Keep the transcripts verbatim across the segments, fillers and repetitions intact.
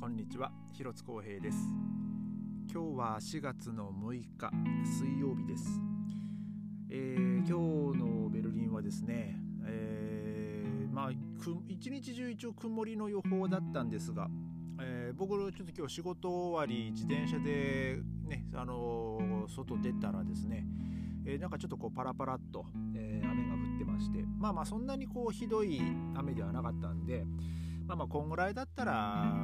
こんにちは、広津光平です。今日はしがつのむいか水曜日です。えー、今日のベルリンはですね、えー、まあ一日中一応曇りの予報だったんですが、えー、僕ちょっと今日仕事終わり自転車でね、あのー、外出たらですね、えー、なんかちょっとこうパラパラっと、えー、雨が降ってまして、まあまあそんなにこうひどい雨ではなかったんで、まあまあこんぐらいだったら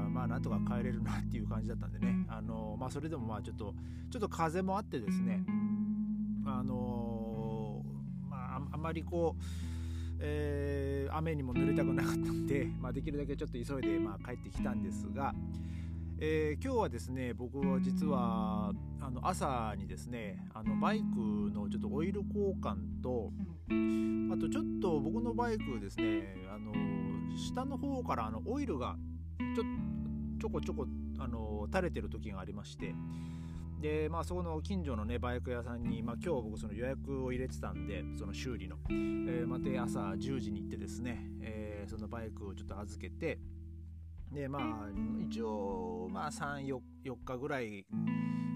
まあなんとか帰れるなっていう感じだったんでね、あのー、まあそれでもまあちょっとちょっと風もあってですね、あのー、まああまりこう。えー、雨にも濡れたくなかったんで、まあ、できるだけちょっと急いで、まあ、帰ってきたんですが、えー、今日はですね、僕は実はあの朝にですね、あのバイクのちょっとオイル交換と、あとちょっと僕のバイクですね、あの下の方からあのオイルがちょ、ちょこちょこあの垂れてる時がありまして、でまあ、そこの近所の、ね、バイク屋さんに、まあ、今日僕その予約を入れてたんで、その修理の、えー、また朝じゅうじに行ってですね、えー、そのバイクをちょっと預けて、でまあ一応、まあ、さん、よっかぐらい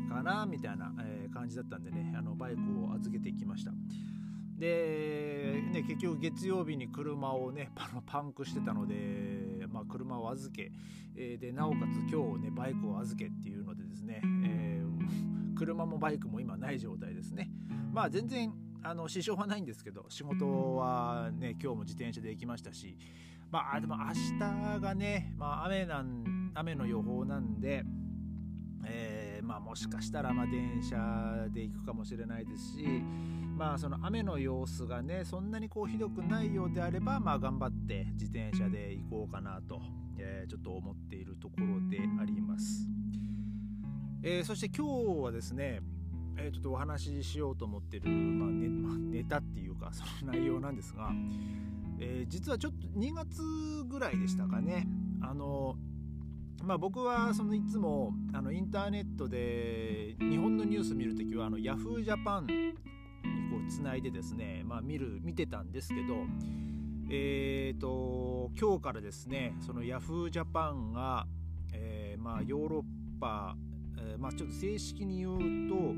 かなみたいな、えー、感じだったんでね、あのバイクを預けていきました。で、ね、結局月曜日に車をねパンクしてたので、まあ、車を預け、えー、でなおかつ今日ねバイクを預けっていうのでですね、えー、車もバイクも今ない状態ですね。まあ全然あの支障はないんですけど、仕事はね今日も自転車で行きましたし、まあでも明日がね、まあ、雨なん雨の予報なんで、えーまあ、もしかしたらまあ電車で行くかもしれないですし、まあ、その雨の様子がねそんなにこうひどくないようであれば、まあ、頑張って自転車で行こうかなと、えー、ちょっと思っているところであります。えー、そして今日はですね、えー、ちょっとお話ししようと思っている、まあねまあ、ネタっていうかその内容なんですが、えー、実はちょっとにがつぐらいでしたかね、あのまあ、僕はそのいつもあのインターネットで日本のニュース見るときはあの Yahoo! Japan にこうつないでですね、まあ、見る見てたんですけど、えー、と今日からですねその Yahoo! Japan が、えーまあ、ヨーロッパ、えーまあ、ちょっと正式に言うと、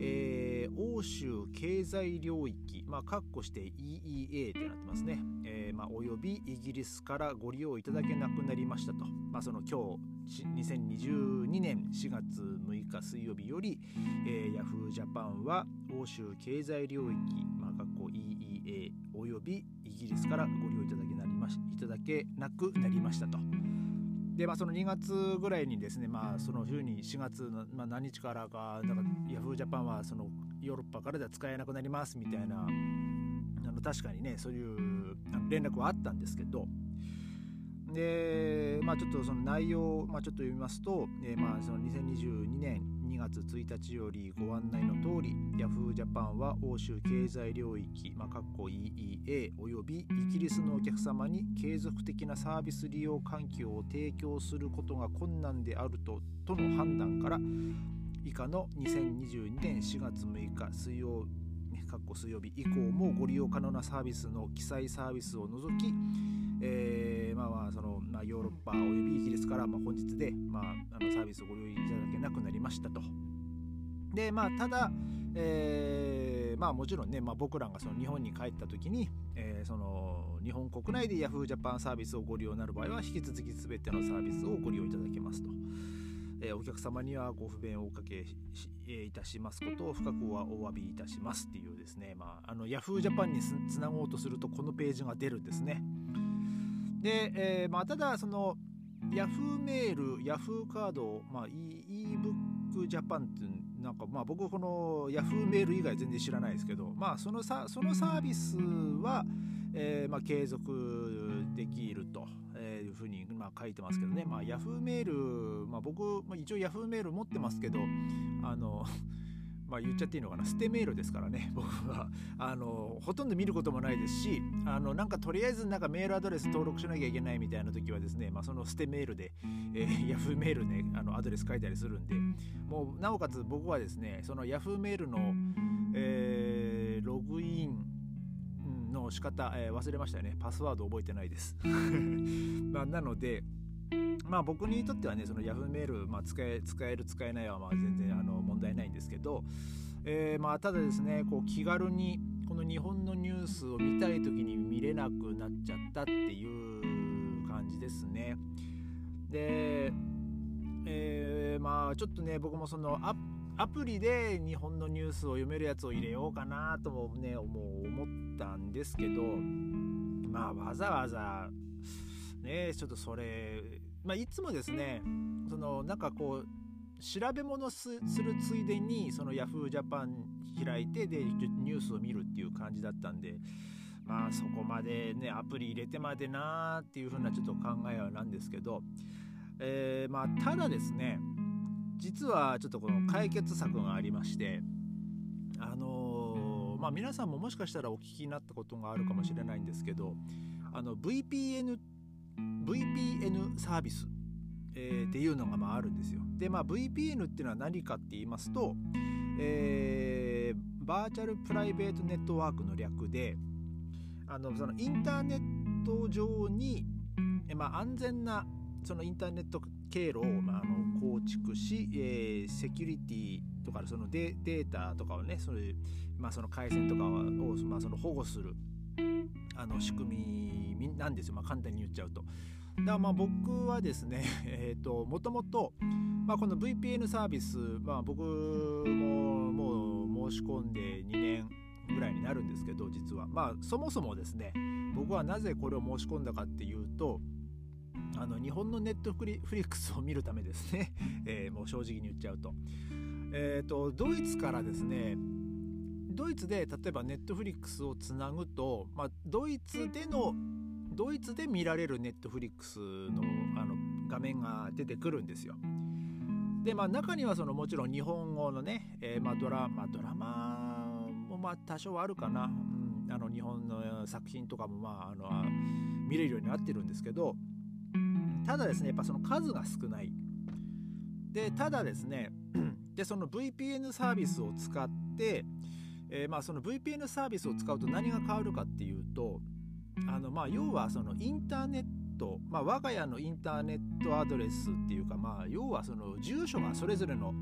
えー、欧州経済領域、まあ、括弧して イーイーエー ってなってますね、えーまあ、およびイギリスからご利用いただけなくなりましたと、まあ、その今日にせんにじゅうにねんしがつむいか水曜日より、えー、Yahoo! Japan は欧州経済領域、まあ、括弧 イーイーエー およびイギリスからご利用いただけなりまし、いただけなくなりましたと。でまあ、そのにがつぐらいにですね、まあ、その冬にしがつの、まあ、何日からか、だから Yahoo! Japan はそのヨーロッパからでは使えなくなりますみたいな、あの確かにねそういう連絡はあったんですけど、で、まあ、ちょっとその内容を、まあ、ちょっと読みますと、えーまあ、そのにせんにじゅうにねんにがつついたちよりご案内の通り Yahoo! Japan は欧州経済領域、まあ、括弧 イーイーエー およびイギリスのお客様に継続的なサービス利用環境を提供することが困難であると、との判断から以下のにせんにじゅうにねんしがつむいか水曜括弧水曜日以降もご利用可能なサービスの記載サービスを除き、えーまあまあそのまあ、ヨーロッパおよびイギリスからまあ本日で、まあ、あのサービスをご利用いただけなくなりましたと。で、まあ、ただ、えーまあ、もちろんね、まあ、僕らがその日本に帰った時に、えー、その日本国内で Yahoo! Japan サービスをご利用になる場合は引き続き全てのサービスをご利用いただけますと、えー、お客様にはご不便をおかけいたしますことを深くお詫びいたしますっていうですね、まあ、あの Yahoo! Japan につなごうとするとこのページが出るんですね。でえーまあ、ただその Yahoo メール、Yahoo カード、まあ、eBook Japan ってなんか、まあ、僕この Yahoo メール以外全然知らないですけど、まあ、そのさそのサービスは、えーまあ、継続できるというふうに、まあ、書いてますけどね、まあ、Yahoo メール、まあ、僕、まあ、一応 Yahoo メール持ってますけど、あのまあ言っちゃっていいのかな、捨てメールですからね、僕はあのほとんど見ることもないですし、あのなんかとりあえずなんかメールアドレス登録しなきゃいけないみたいな時はですね、まあ、その捨てメールで、えー、Yahoo メールねあのアドレス書いたりするんで、もうなおかつ僕はですねその Yahoo メールの、えー、ログインの仕方、えー、忘れましたよね、パスワード覚えてないです、まあ、なのでまあ僕にとってはね、その Yahoo メール、まあ、使え、使える使えないはまあ全然あの問題ないんですけど、えー、まあただですね、こう気軽にこの日本のニュースを見たいときに見れなくなっちゃったっていう感じですね。で、えー、まあちょっとね、僕もそのアップアプリで日本のニュースを読めるやつを入れようかなともね、もう思ったんですけど、まあわざわざね、ちょっとそれ、まあいつもですね、そのなんかこう調べ物するついでにその Yahoo! Japan 開いてでニュースを見るっていう感じだったんで、まあそこまでねアプリ入れてまでなーっていう風なちょっと考えはなんですけど、えー、まあただですね、実はちょっとこの解決策がありまして、あのー、まあ皆さんももしかしたらお聞きになったことがあるかもしれないんですけど、あの ブイピーエヌ ブイピーエヌ サービス、えー、っていうのがまああるんですよ。で、まあ ブイピーエヌ っていうのは何かって言いますと、えー、バーチャルプライベートネットワークの略で、あのそのインターネット上に、えー、まあ安全なそのインターネット経路を、まあ、あの構築し、えー、セキュリティとかその デ, データとかをね、それ、まあ、その回線とかを、まあ、その保護するあの仕組みなんですよ、まあ、簡単に言っちゃうと。だからまあ僕はですね、えーと、もともと、まあ、この ブイピーエヌ サービス、まあ、僕ももう申し込んでにねんぐらいになるんですけど、実は、まあ、そもそもですね、僕はなぜこれを申し込んだかっていうと、あの日本のネットフリックスを見るためですね、えー、もう正直に言っちゃうと、えーと、ドイツからですね、ドイツで例えばネットフリックスをつなぐと、まあ、ドイツでのドイツで見られるネットフリックス の, あの画面が出てくるんですよ。で、まあ、中にはそのもちろん日本語のね、えーまあ、ドラマ、ドラマもまあ多少あるかな、うん、あの日本の作品とかも、まあ、あの見れるようになってるんですけど、ただですね、やっぱその数が少ない。で、ただですね、でその ブイピーエヌ サービスを使って、えー、まあその ブイピーエヌ サービスを使うと何が変わるかっていうと、あのまあ要はそのインターネット、まあ我が家のインターネットアドレスっていうか、まあ要はその住所がそれぞれの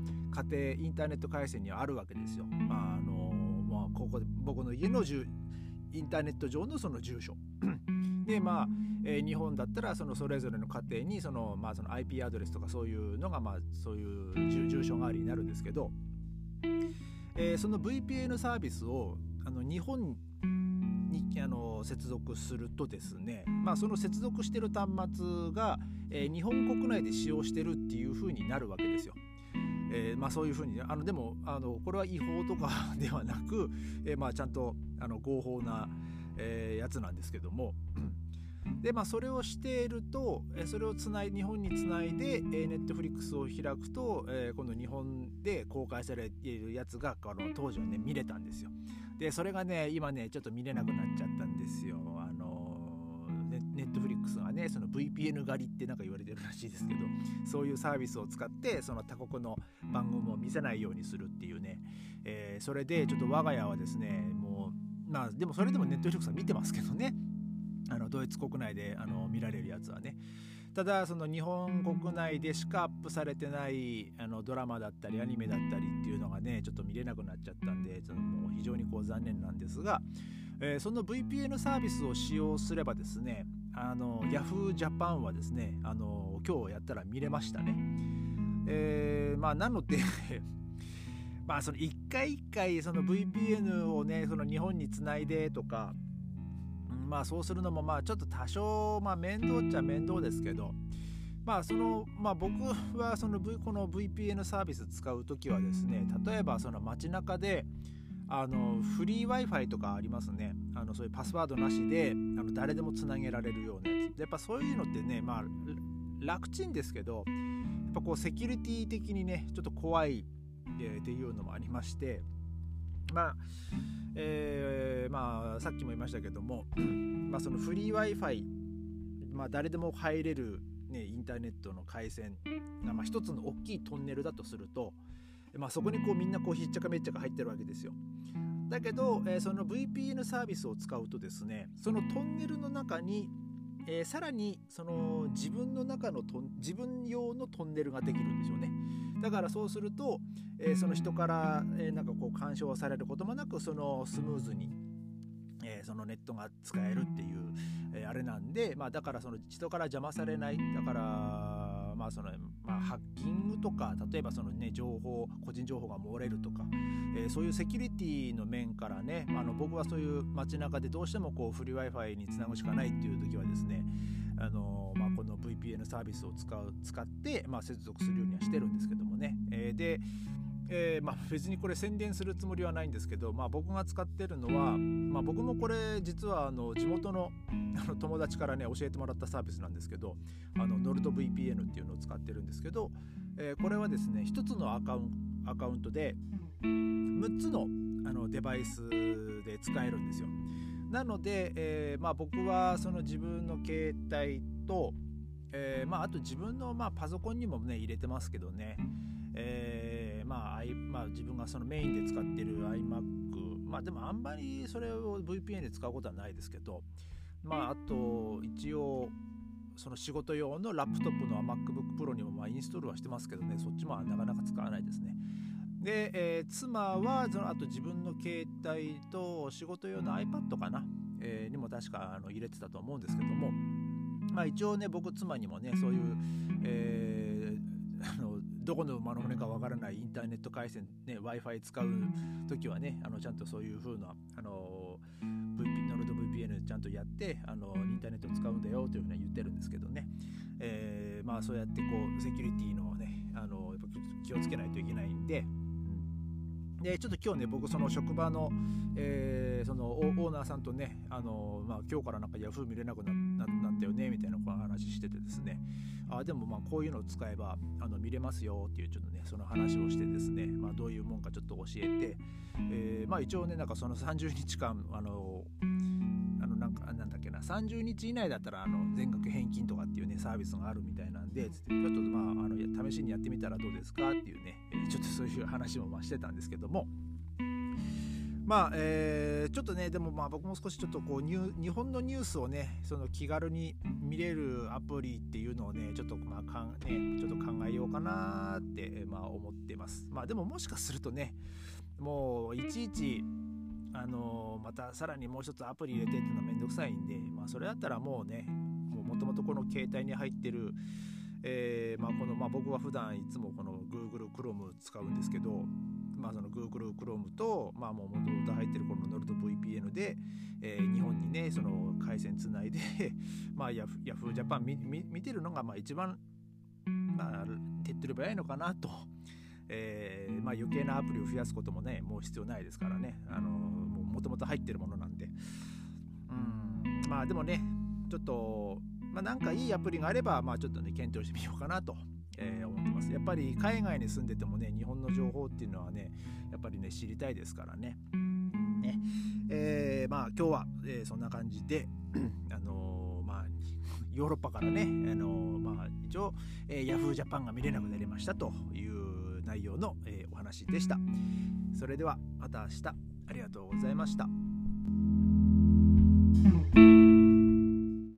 家庭インターネット回線にはあるわけですよ。まああのまあここで僕の家の住インターネット上のその住所。でまあえー、日本だったら そ, のそれぞれの家庭にその、まあ、その アイピー アドレスとかそういうのが、まあ、そういう住所代わりになるんですけど、えー、その ブイピーエヌ サービスをあの日本にあの接続するとですね、まあ、その接続している端末が、えー、日本国内で使用してるっていう風になるわけですよ。えーまあ、そういうふうにあのでもあのこれは違法とかではなく、えーまあ、ちゃんとあの合法な、えー、やつなんですけども、で、まあ、それをしていると、それをつない日本につないでネットフリックスを開くと、えー、今度日本で公開されているやつがあの当時はね見れたんですよ。でそれがね今ねちょっと見れなくなっちゃったんですよ。あのネットフリックスがねその ブイピーエヌ 狩りってなんか言われてるらしいですけど、そういうサービスを使ってその他国の番組を見せないようにするっていうね、えー、それでちょっと我が家はですねもうまあでもそれでもネットフリックスは見てますけどね、あのドイツ国内であの見られるやつはね。ただその日本国内でしかアップされてないあのドラマだったりアニメだったりっていうのがねちょっと見れなくなっちゃったんで、ちょっともう非常にこう残念なんですが、えー、その ブイピーエヌ サービスを使用すればですね、あの Yahoo! Japan はですねあの今日やったら見れましたね。えー、まあなのでまあその一回一回その ブイピーエヌ をねその日本につないでとか、まあそうするのもまあちょっと多少まあ面倒っちゃ面倒ですけど、まあそのまあ僕はその V この ブイピーエヌ サービス使うときはですね、例えばその街中であのフリー Wi-Fi とかありますね。あのそういうパスワードなしであの誰でもつなげられるようなやつ。やっぱそういうのってねまあ楽ちんですけど、やっぱこうセキュリティ的にねちょっと怖いっていうのもありまして。まあえーまあ、さっきも言いましたけども、まあ、そのフリー Wi-Fi、まあ、誰でも入れる、ね、インターネットの回線が、まあ、一つの大きいトンネルだとすると、まあ、そこにこうみんなこうひっちゃかめっちゃか入ってるわけですよ。だけど、えー、その ブイピーエヌ サービスを使うとですね、そのトンネルの中に、えー、さらにその自分の中のと自分用のトンネルができるんでしょうね。だからそうすると、えー、その人から、えー、なんかこう干渉されることもなく、そのスムーズに、えー、そのネットが使えるっていう、えー、あれなんで、まあ、だからその人から邪魔されない、だからまあそのまあ、ハッキングとか、例えばその、ね、情報個人情報が漏れるとか、えー、そういうセキュリティの面からね、まあ、あの僕はそういう街中でどうしてもこうフリー Wi-Fi につなぐしかないっていう時はですね、あのーまあ、この ブイピーエヌ サービスを使う使って、まあ、接続するようにはしてるんですけどもね、えー、で、えーまあ、別にこれ宣伝するつもりはないんですけど、まあ、僕が使ってるのは、まあ、僕もこれ実はあの地元の友達からね教えてもらったサービスなんですけど、あの ノルド ブイピーエヌ っていうのを使ってるんですけど、えー、これはですね一つのアカウン、アカウントでむっつの、あのデバイスで使えるんですよ。なので、えーまあ、僕はその自分の携帯と、えーまあ、あと自分の、まあ、パソコンにもね入れてますけどね、えーまあ、まあ自分がそのメインで使ってる iMac、 まあでもあんまりそれを ブイピーエヌ で使うことはないですけど、まああと一応その仕事用のラップトップの MacBook Pro にもまあインストールはしてますけどね、そっちもなかなか使わないですね。で、えー、妻はそのあと自分の携帯と仕事用の iPad かな、えー、にも確かあの入れてたと思うんですけども、まあ一応ね僕妻にもねそういう、えー、あのどこの馬の骨かわからないインターネット回線、ね、Wi-Fi 使うときはね、あのちゃんとそういう風なあの ノルド ブイピーエヌ ちゃんとやってあのインターネット使うんだよというふうに言ってるんですけどね、えー、まあそうやってこうセキュリティのねあのやっぱ気をつけないといけないんで、でちょっと今日ね僕その職場の、えー、そのオーナーさんとね、あの、まあ、今日からなんか Yahoo! 見れなくなったよねみたいな話しててですね、あでもまあこういうのを使えばあの見れますよっていうちょっとねその話をしてですね、まあ、どういうもんかちょっと教えて、えー、まあ一応ねなんかそのさんじゅうにちかんあのあのなんかなんだっけなさんじゅうにち以内だったらあの全額返金とかっていうねサービスがあるみたいなんで、ちょっとまああの試しにやってみたらどうですかっていうね、ちょっとそういう話もまあしてたんですけども、まあえー、ちょっとねでもまあ僕も少しちょっとこうニュ日本のニュースをねその気軽に見れるアプリっていうのをねちょっとまあかん、ね、ちょっと考えようかなってまあ思ってます。まあでももしかするとねもういちいちあのまたさらにもう一つアプリ入れてっていうのはめんどくさいんで、まあそれだったらもうねもともとこの携帯に入ってる、えーまあこのまあ、僕は普段いつもこの Google Chrome 使うんですけど、まあ、その Google Chrome とまあもともと入ってるこの ノルド ブイピーエヌ で、えー、日本にねその回線つないでまあ Yahoo! Japan 見, 見てるのがまあ一番、まあ、手っ取り早いのかなと、えーまあ、余計なアプリを増やすこともねもう必要ないですからね、あのもともと入ってるものなんで、うんまあでもねちょっとまあ、なんかいいアプリがあれば、まあ、ちょっとね検討してみようかなと、えー、思ってます。やっぱり海外に住んでてもね日本の情報っていうのはねやっぱりね知りたいですからね、ねえー、まあ今日は、えー、そんな感じであのー、まあヨーロッパからね、あのー、まあ一応、えー、Yahoo! Japan が見れなくなりましたという内容の、えー、お話でした。それではまた明日、ありがとうございました。